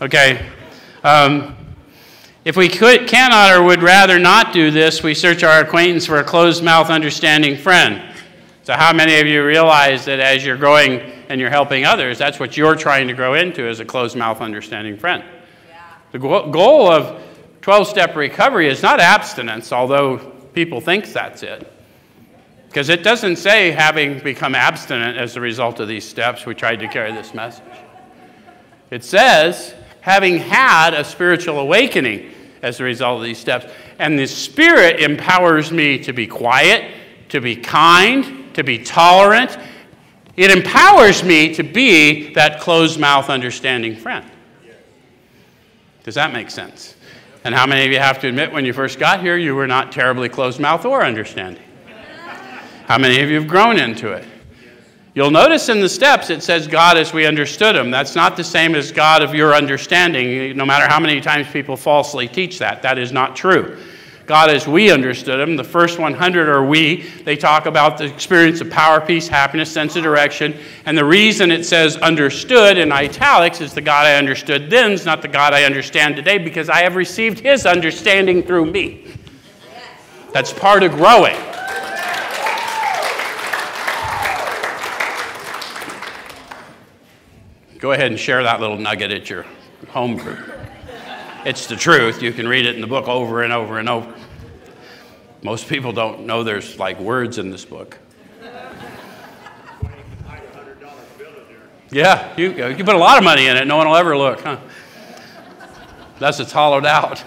Okay. If we cannot or would rather not do this, we search our acquaintance for a closed-mouth, understanding friend. So how many of you realize that as you're growing and you're helping others, that's what you're trying to grow into, is a closed-mouth, understanding friend? Yeah. The goal of 12-step recovery is not abstinence, although people think that's it. Because it doesn't say having become abstinent as a result of these steps, we tried to carry this message. It says having had a spiritual awakening as a result of these steps. And the Spirit empowers me to be quiet, to be kind, to be tolerant. It empowers me to be that closed-mouth, understanding friend. Does that make sense? And how many of you have to admit when you first got here, you were not terribly closed-mouth or understanding? How many of you have grown into it? You'll notice in the steps it says God as we understood him. That's not the same as God of your understanding, no matter how many times people falsely teach that. That is not true. God as we understood him, the first 100 are we. They talk about the experience of power, peace, happiness, sense of direction. And the reason it says understood in italics is the God I understood then is not the God I understand today, because I have received his understanding through me. That's part of growing. Go ahead and share that little nugget at your home group. It's the truth. You can read it in the book over and over and over. Most people don't know there's like words in this book. Yeah, you put a lot of money in it. No one will ever look, huh? Unless it's hollowed out.